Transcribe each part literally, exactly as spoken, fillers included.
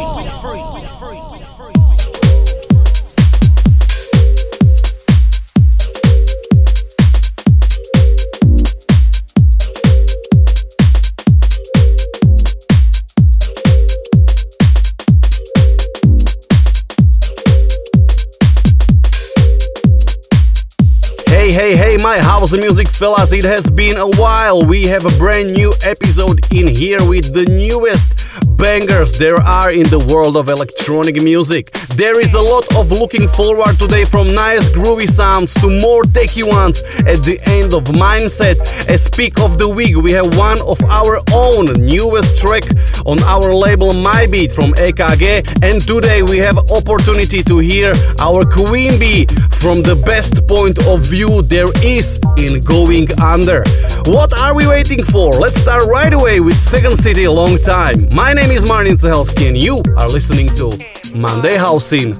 all we are free. Hey, hey, my house music fellas, it has been a while. We have a brand new episode in here with the newest bangers there are in the world of electronic music. There is a lot of looking forward today, from nice groovy sounds to more techie ones. At the end of Mindset, as pick of the week, we have one of our own newest track on our label MyBeat from E K G. And today we have opportunity to hear our Queen Bee from the best point of view there is in Going Under. What are we waiting for? Let's start right away with Secondcity, Long Time. My name is Martin Cehelsky and you are listening to Monday Housin'.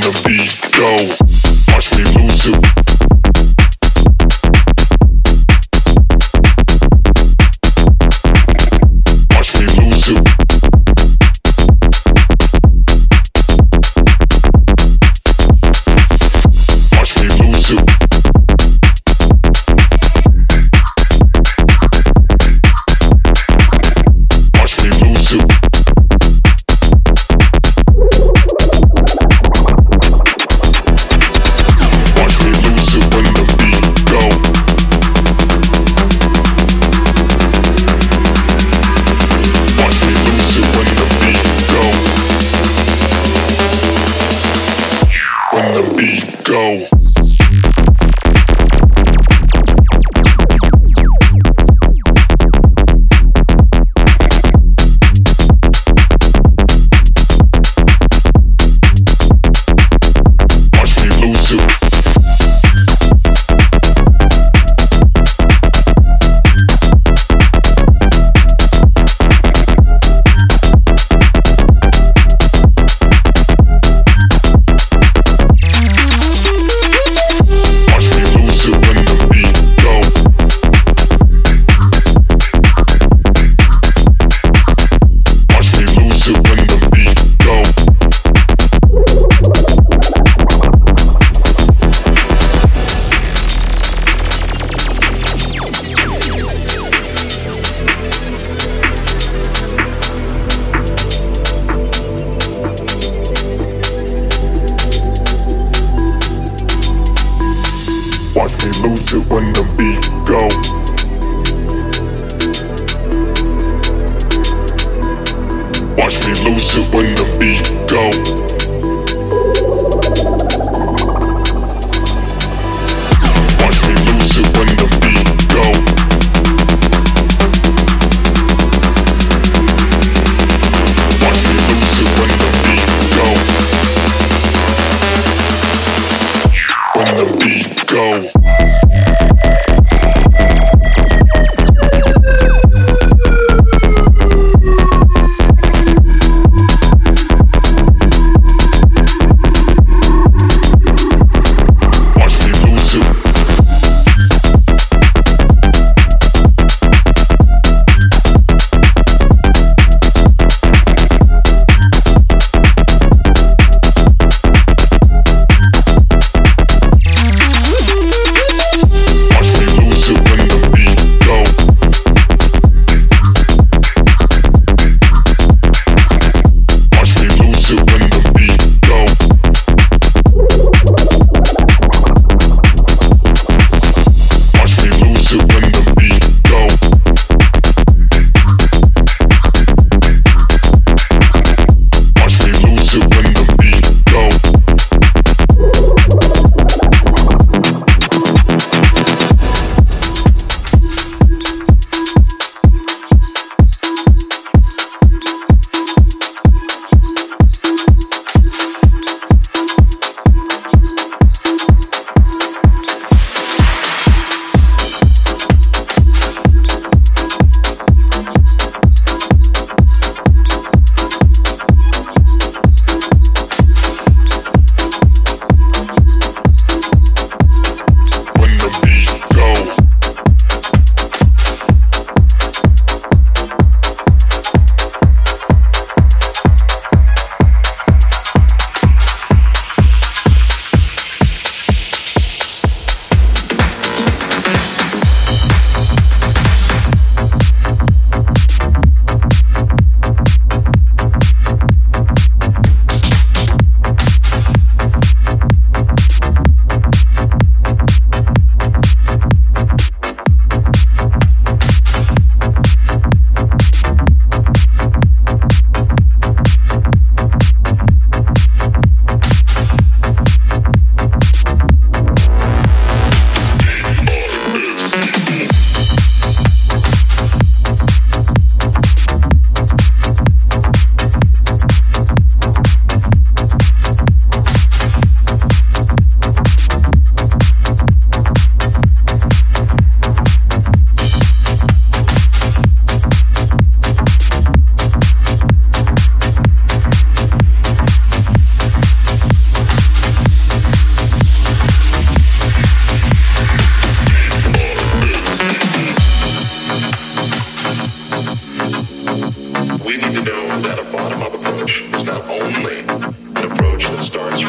the beat go. Watch me lose it.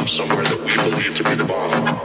from somewhere that we believe to be the bottom.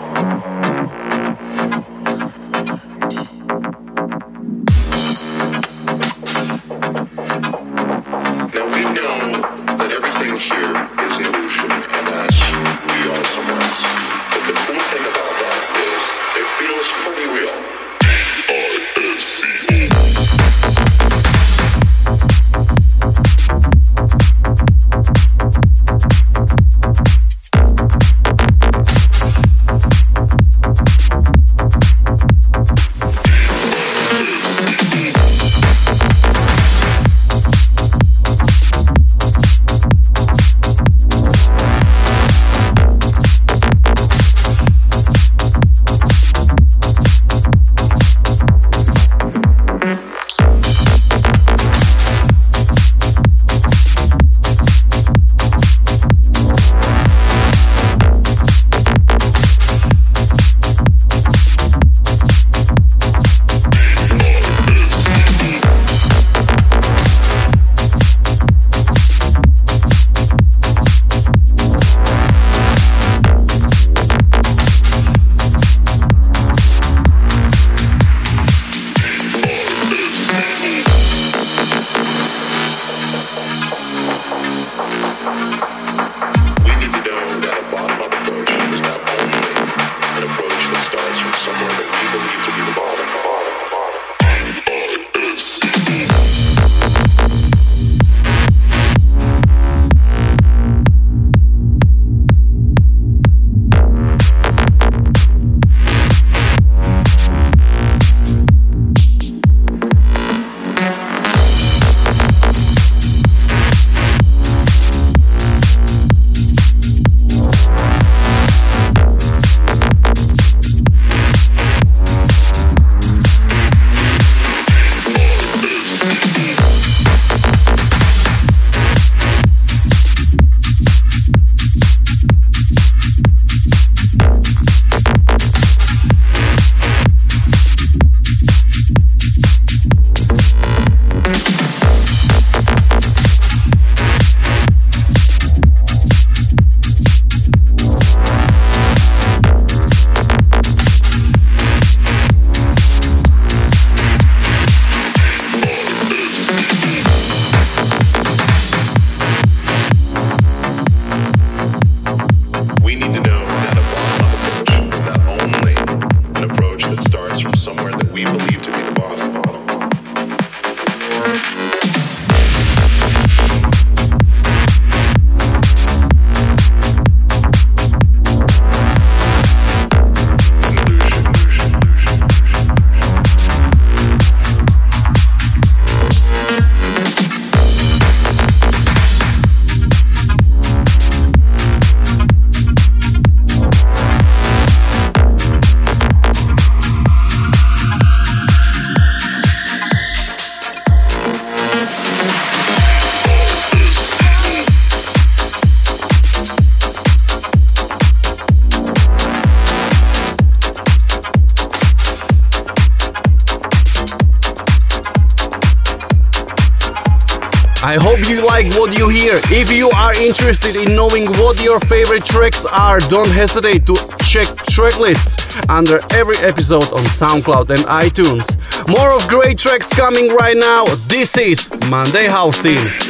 I hope you like what you hear. If you are interested in knowing what your favorite tracks are, don't hesitate to check track lists under every episode on SoundCloud and iTunes. More of great tracks coming right now. This is Monday Housin'.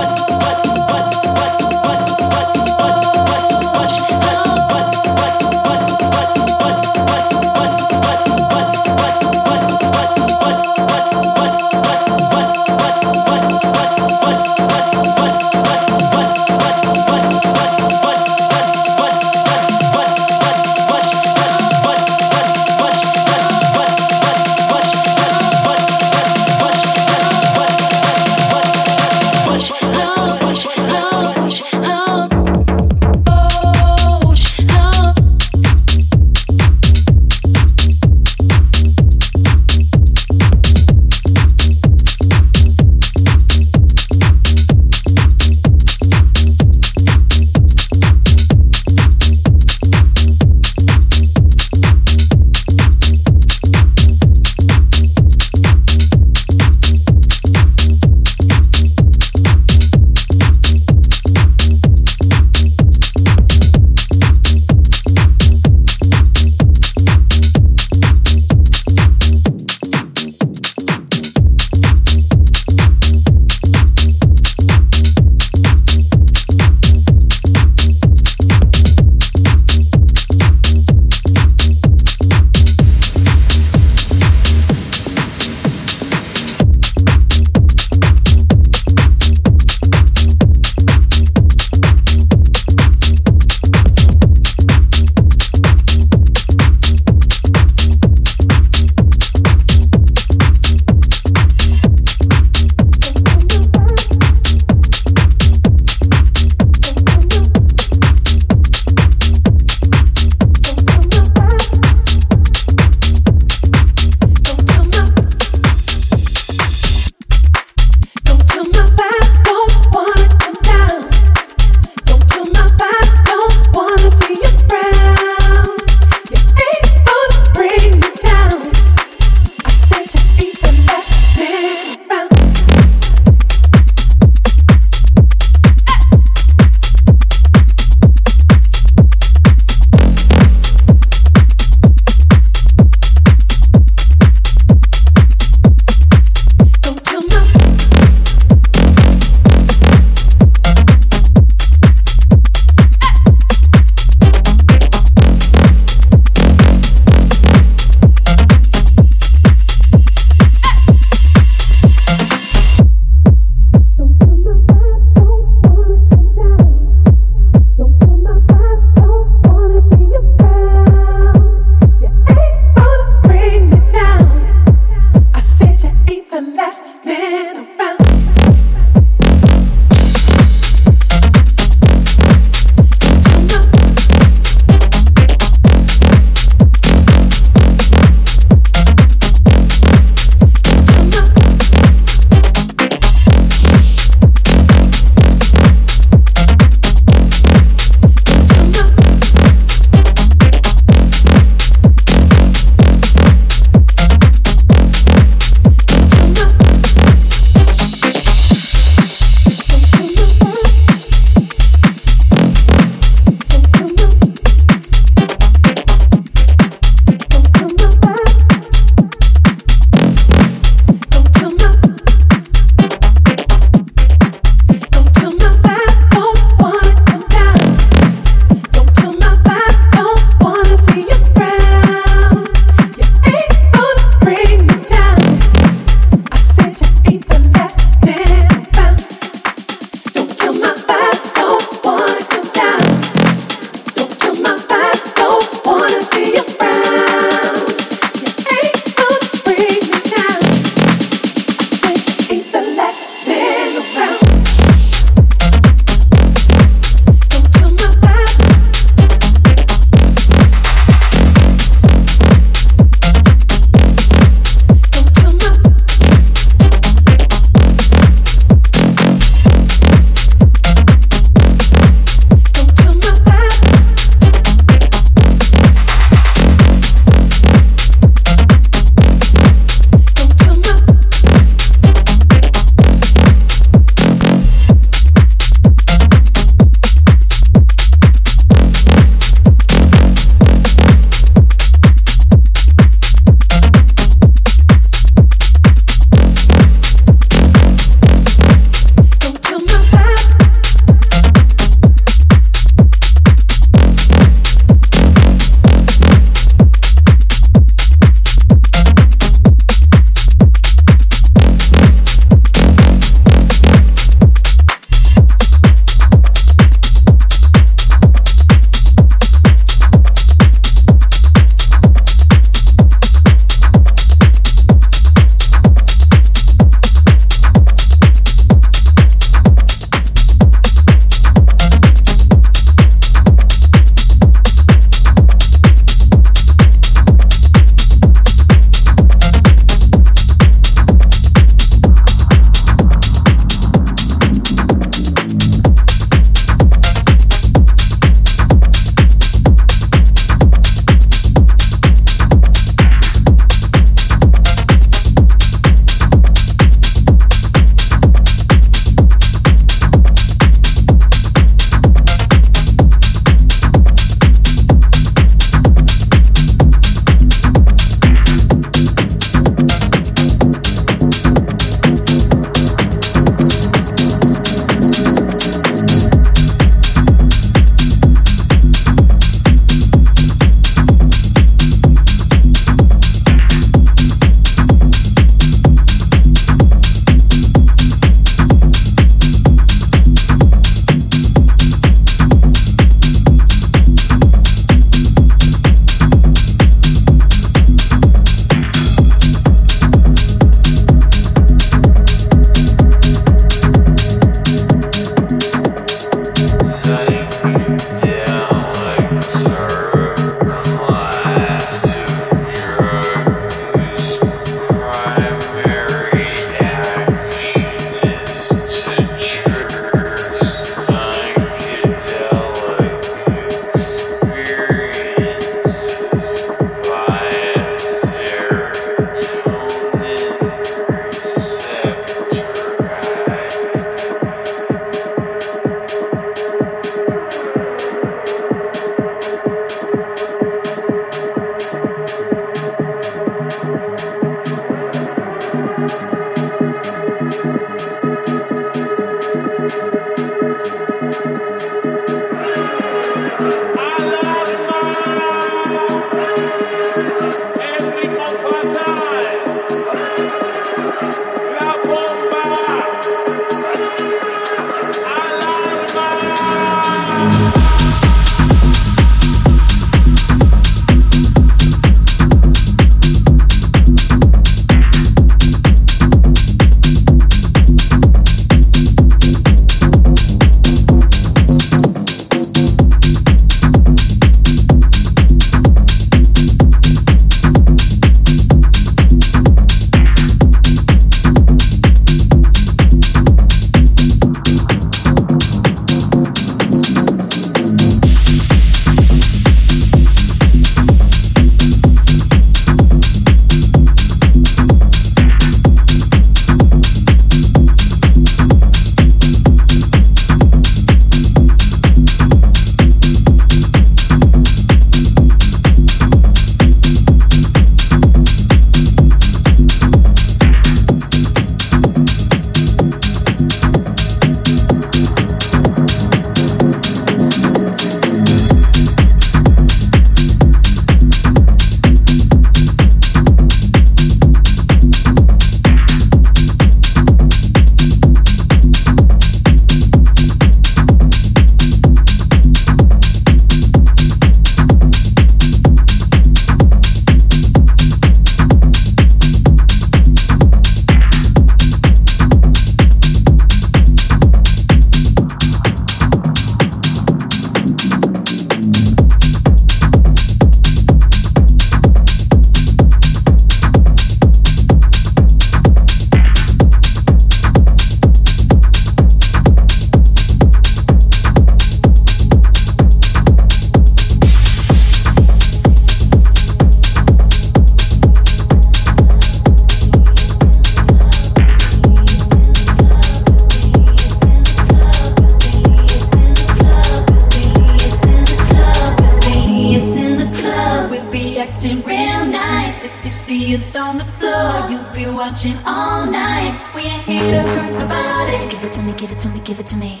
watching all night. We ain't here to hurt nobody. So give it to me, give it to me, give it to me.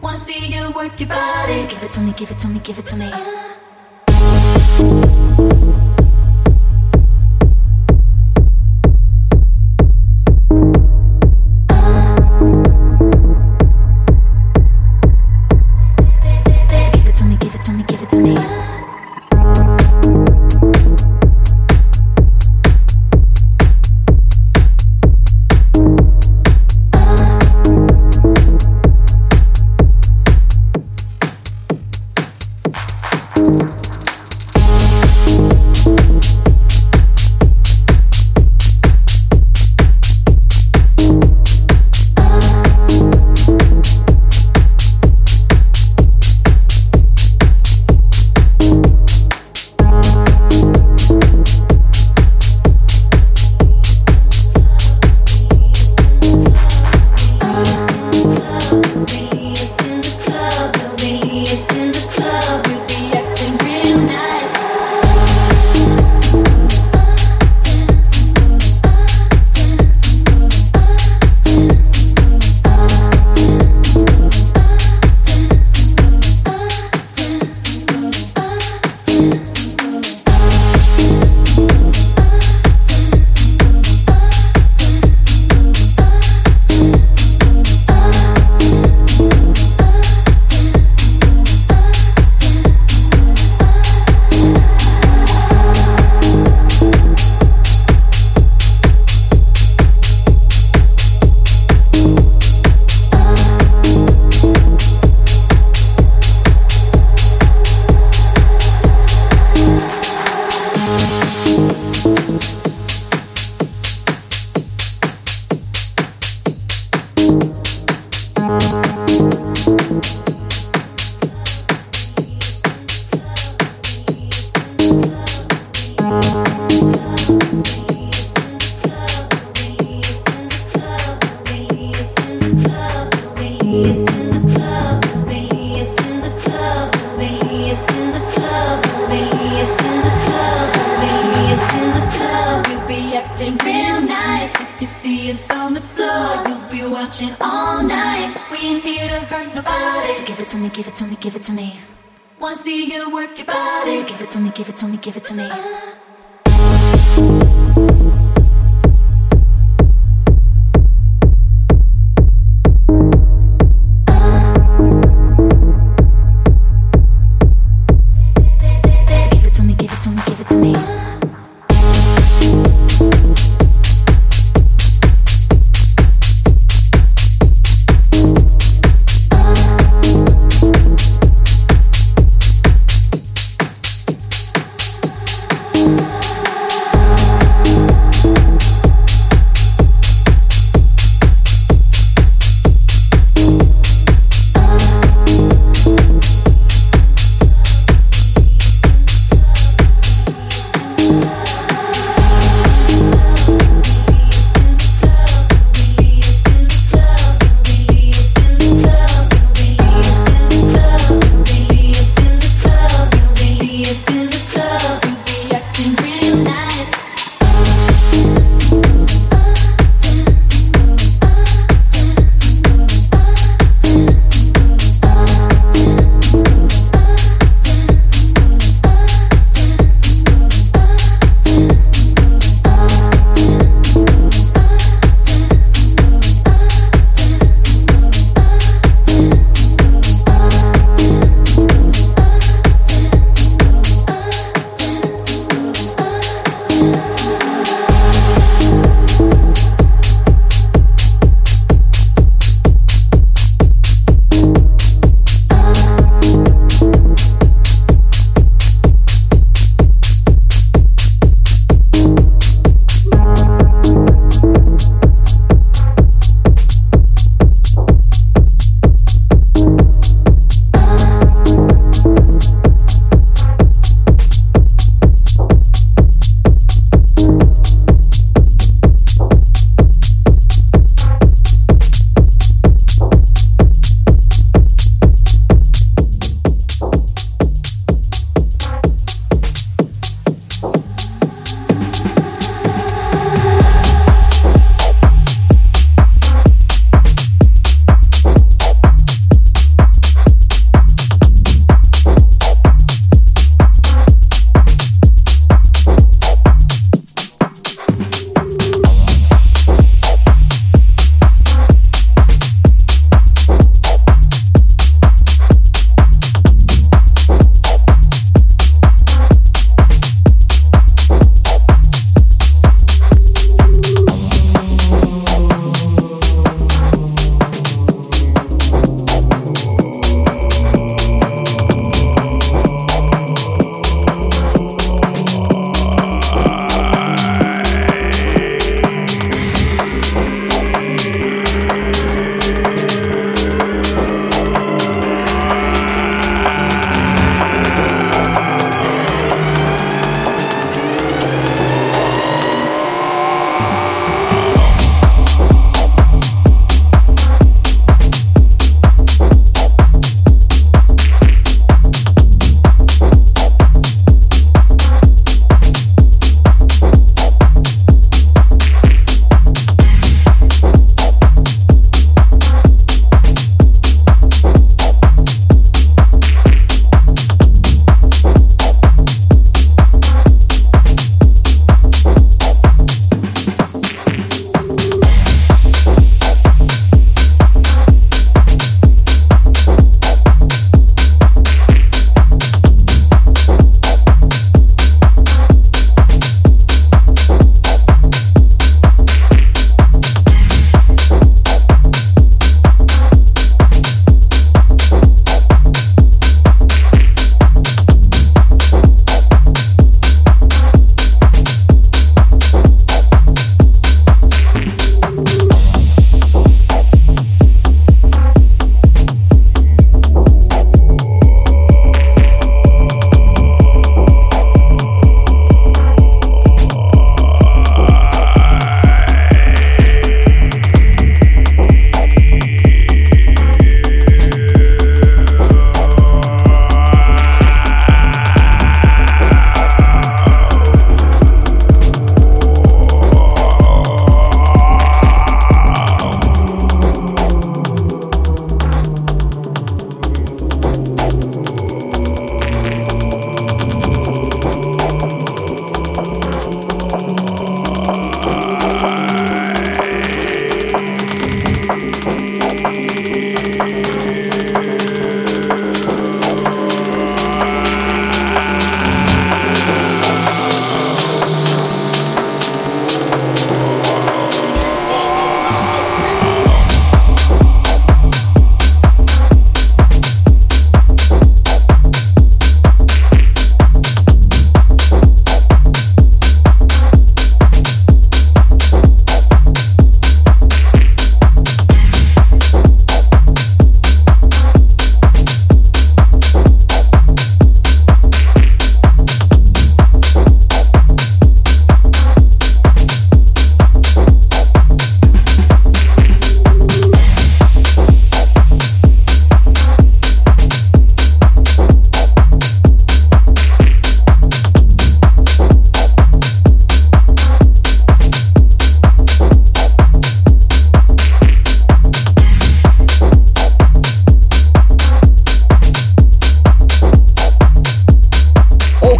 Wanna see you work your body. So give it to me, give it to me, give it to me. Uh.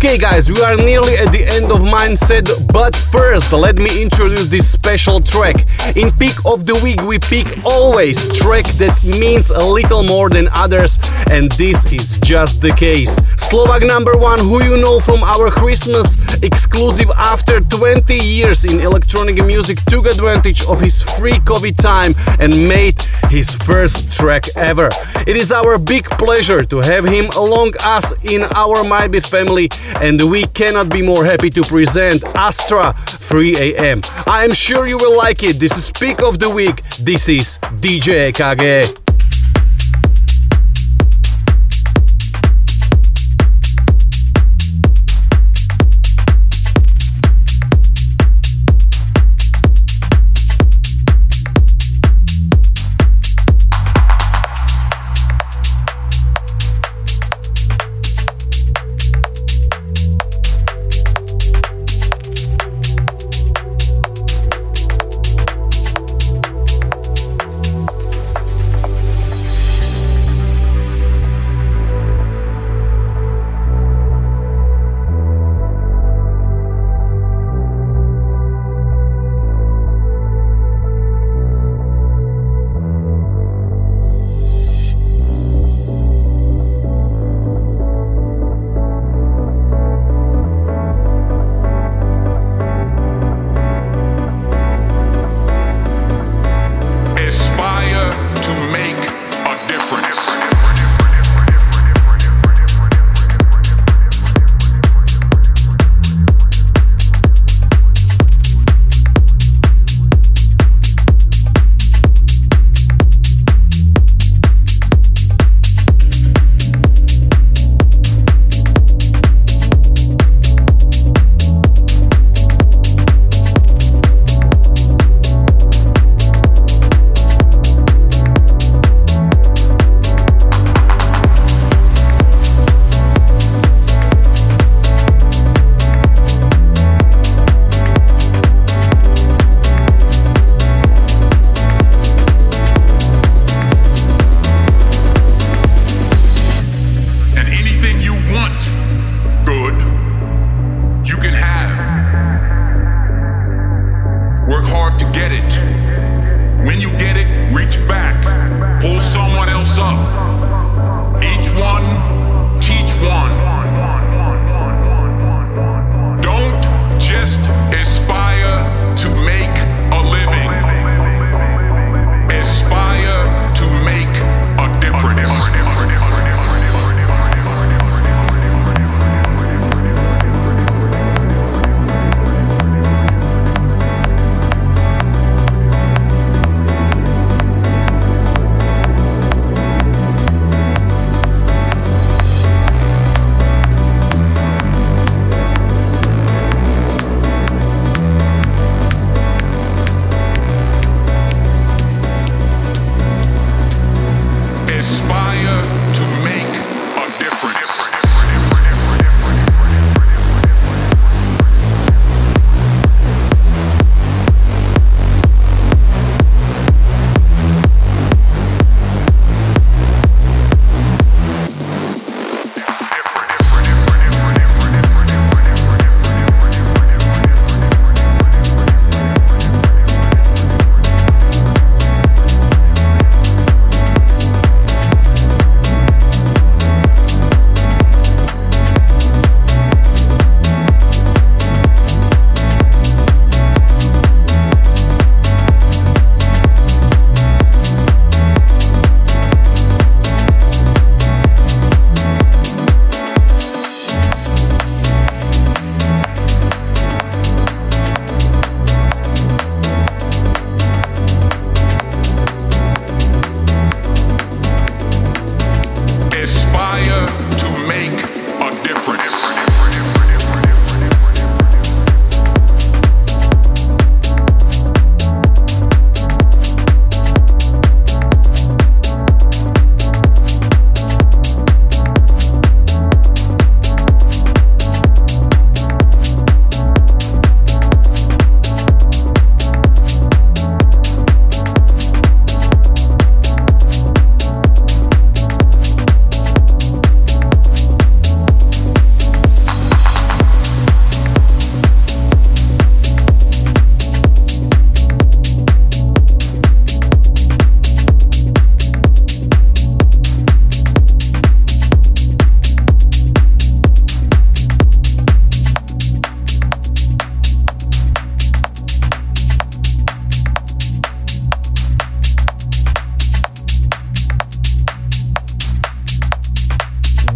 Okay guys, we are nearly at the end of Mindset, but first let me introduce this special track. In Pick of the Week we pick always track that means a little more than others, and this is just the case. Slovak number one, who you know from our Christmas exclusive, after twenty years in electronic music took advantage of his free COVID time and made his first track ever. It is our big pleasure to have him along us in our MyBeat family, and we cannot be more happy to present Astra three a m. I am sure you will like it. This is Pick of the Week. This is D J E K G.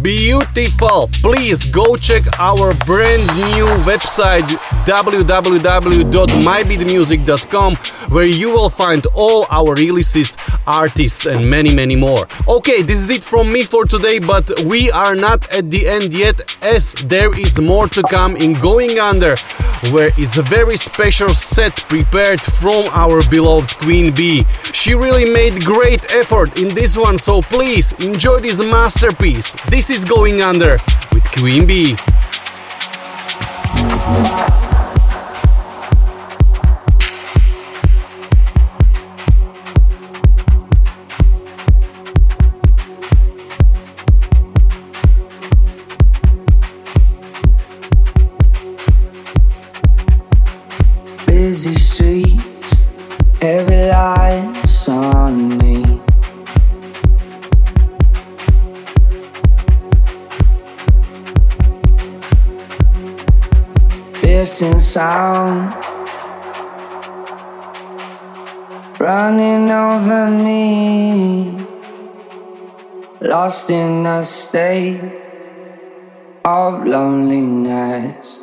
Beautiful. Please go check our brand new website w w w dot my beat music dot com, where you will find all our releases, artists and many many more. Okay, this is it from me for today, but we are not at the end yet, as there is more to come in Going Under, where is a very special set prepared from our beloved Queen Bee. She really made great effort in this one, so please enjoy this masterpiece. This is Going Under with Queen Bee. Busy streets, every light's on me. Piercing sound, running over me. Lost in a state of loneliness.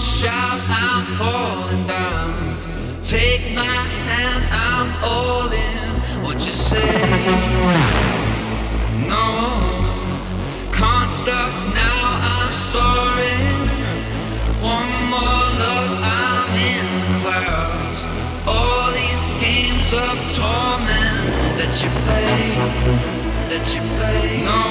shout, I'm falling down. Take my hand, I'm all in. What you say? No, can't stop now, I'm sorry. One more love, I'm in the clouds. All these games of torment that you play, that you play. No.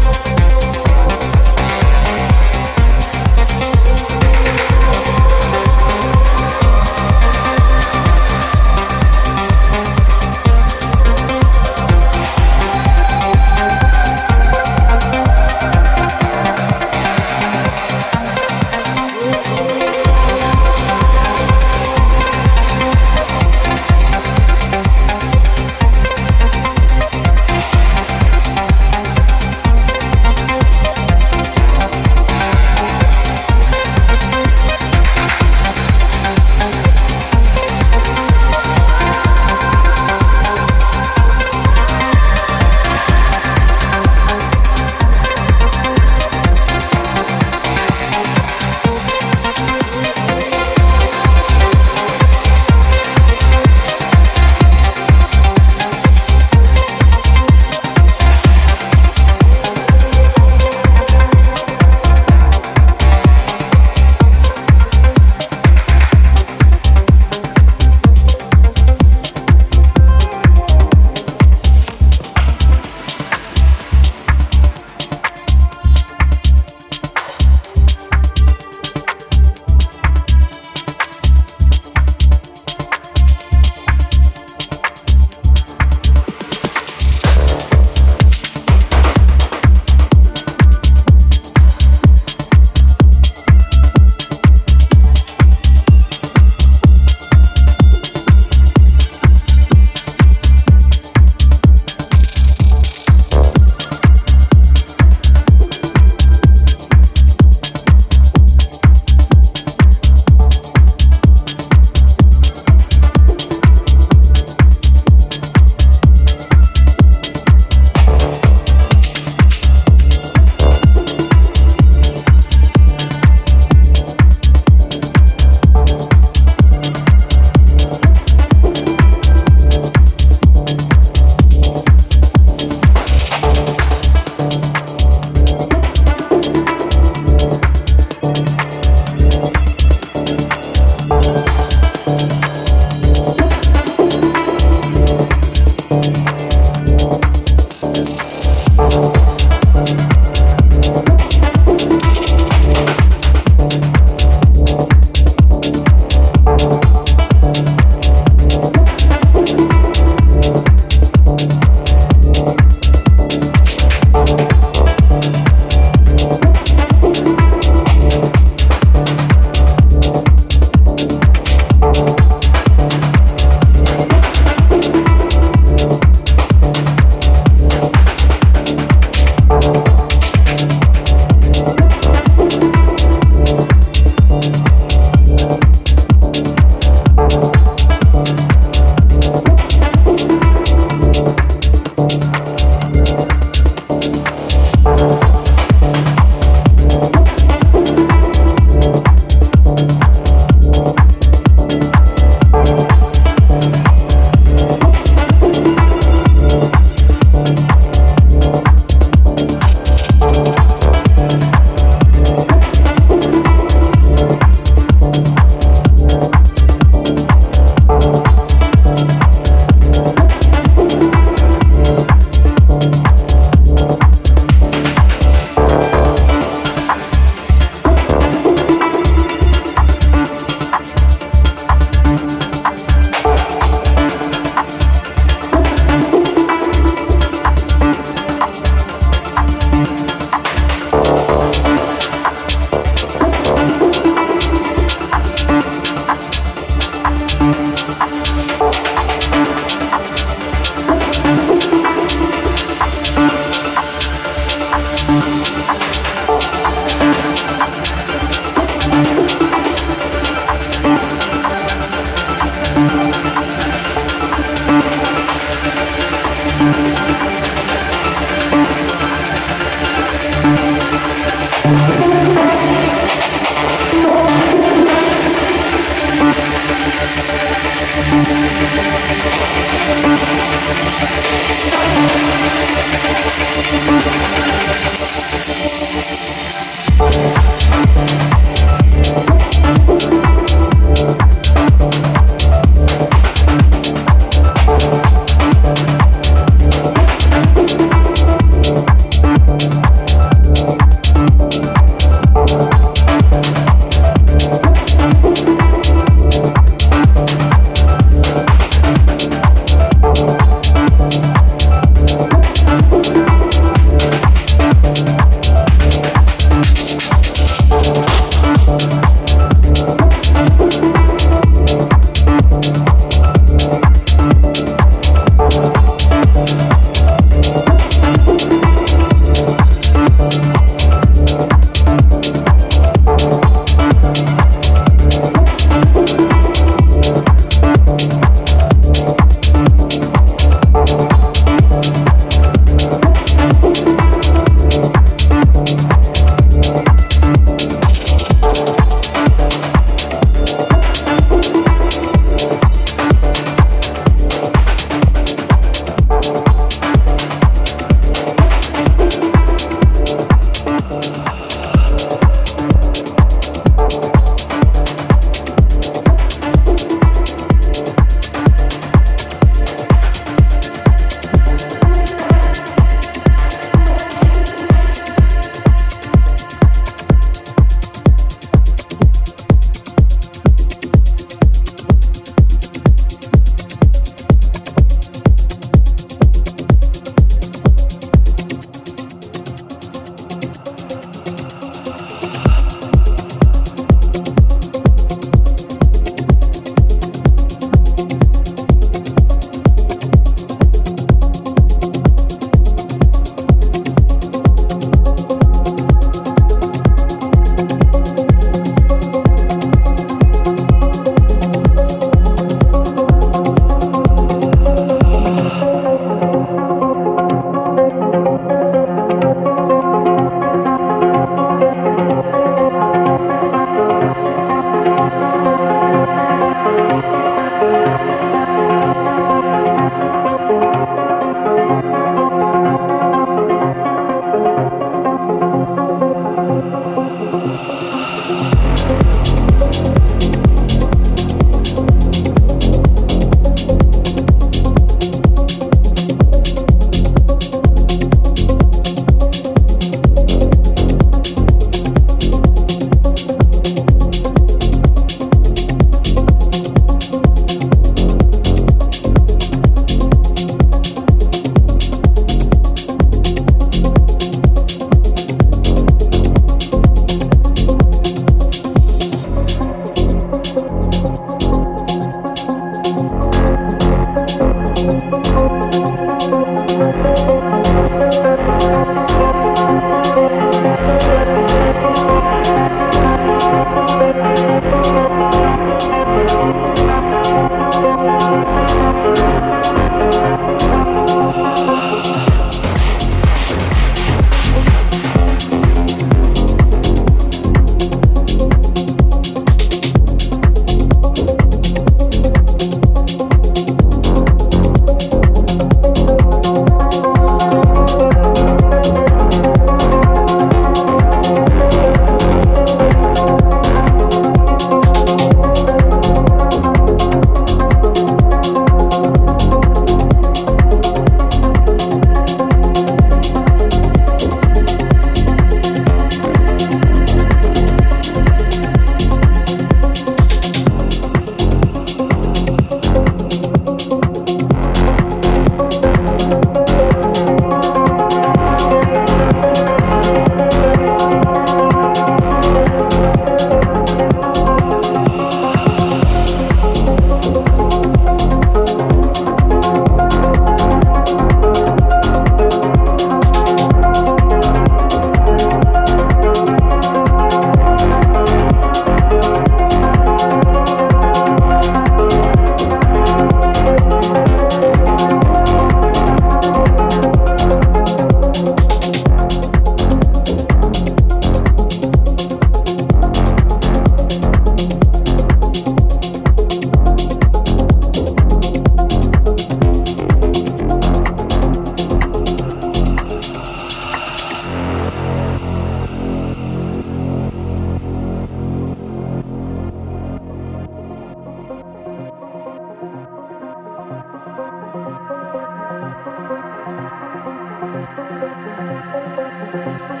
We'll be right back.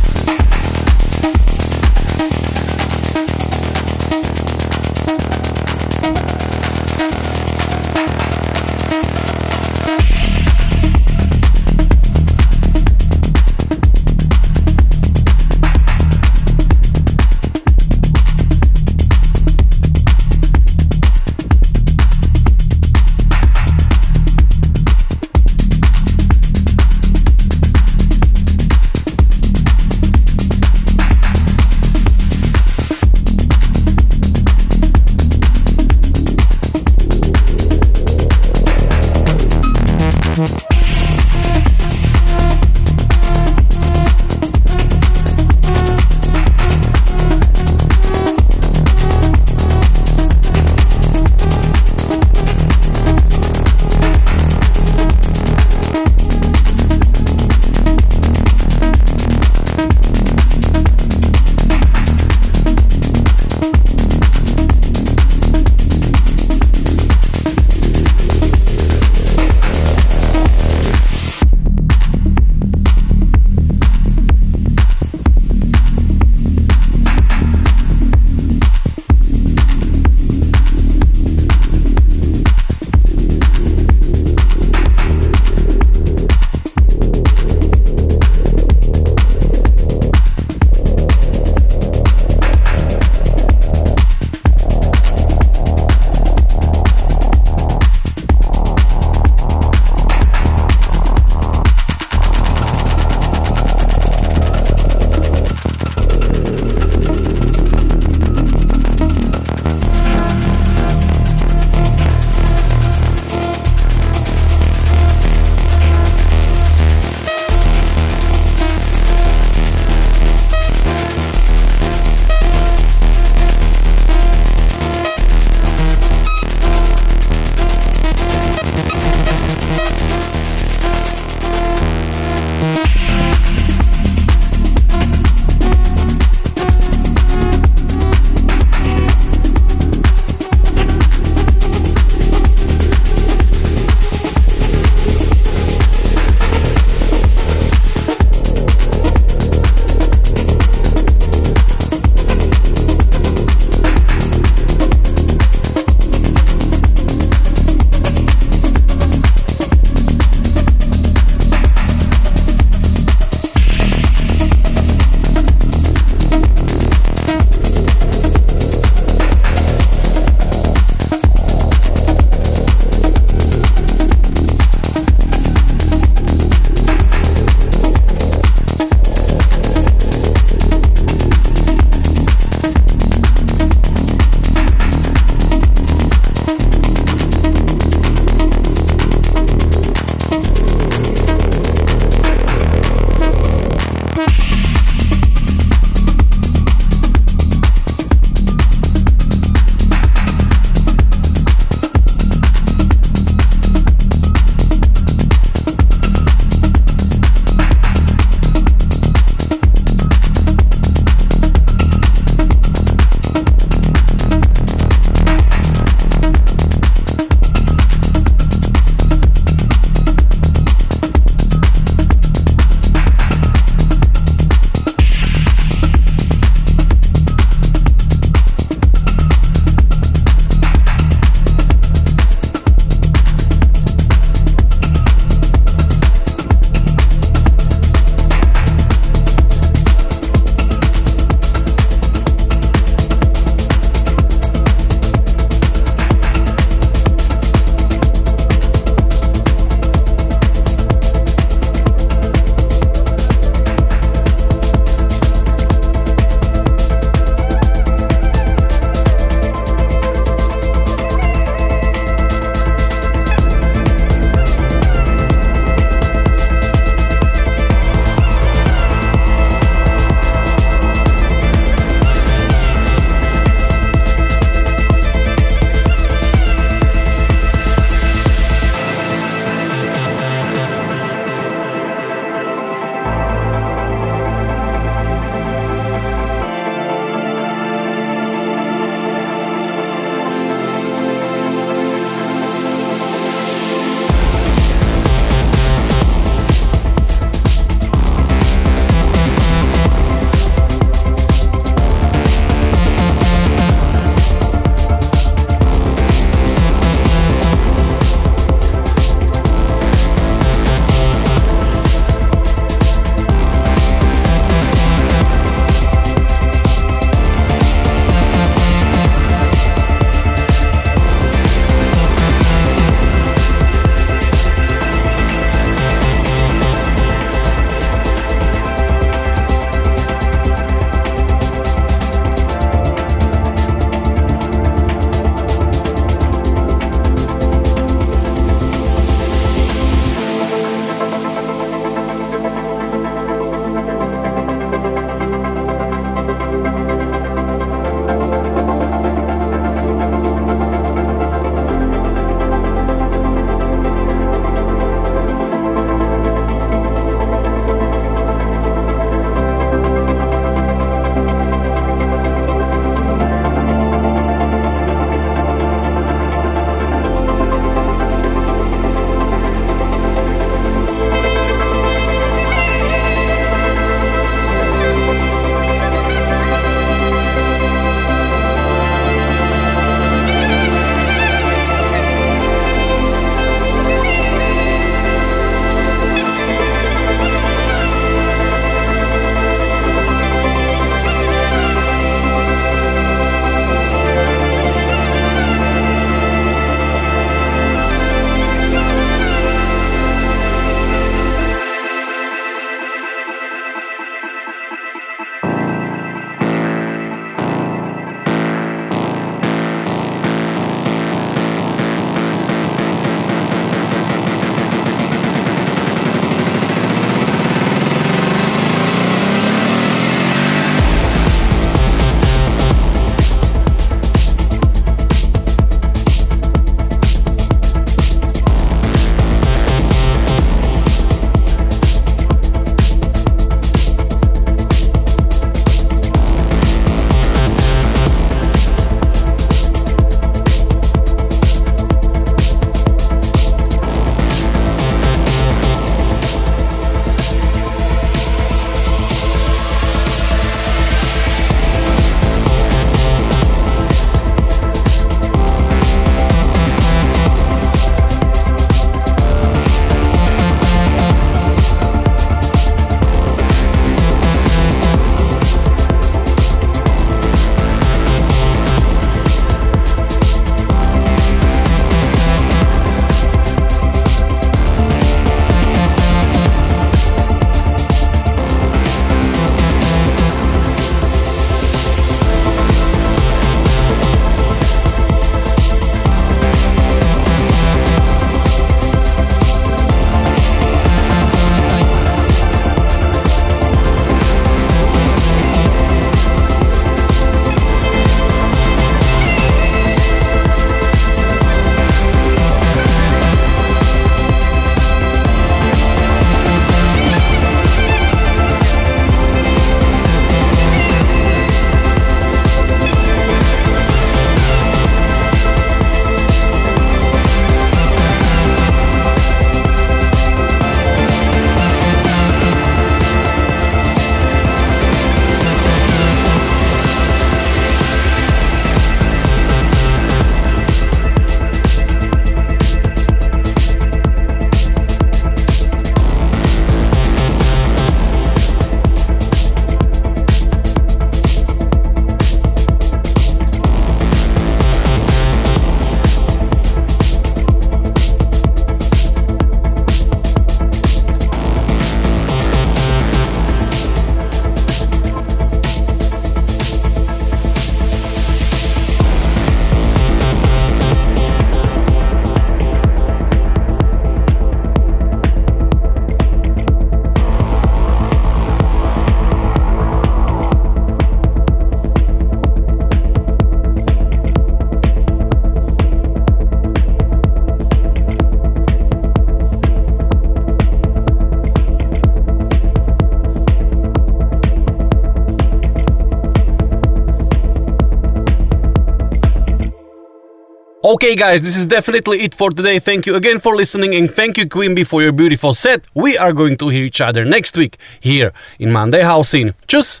Okay guys, this is definitely it for today. Thank you again for listening, and thank you Queen Bee for your beautiful set. We are going to hear each other next week here in Monday Housin'. Tschüss!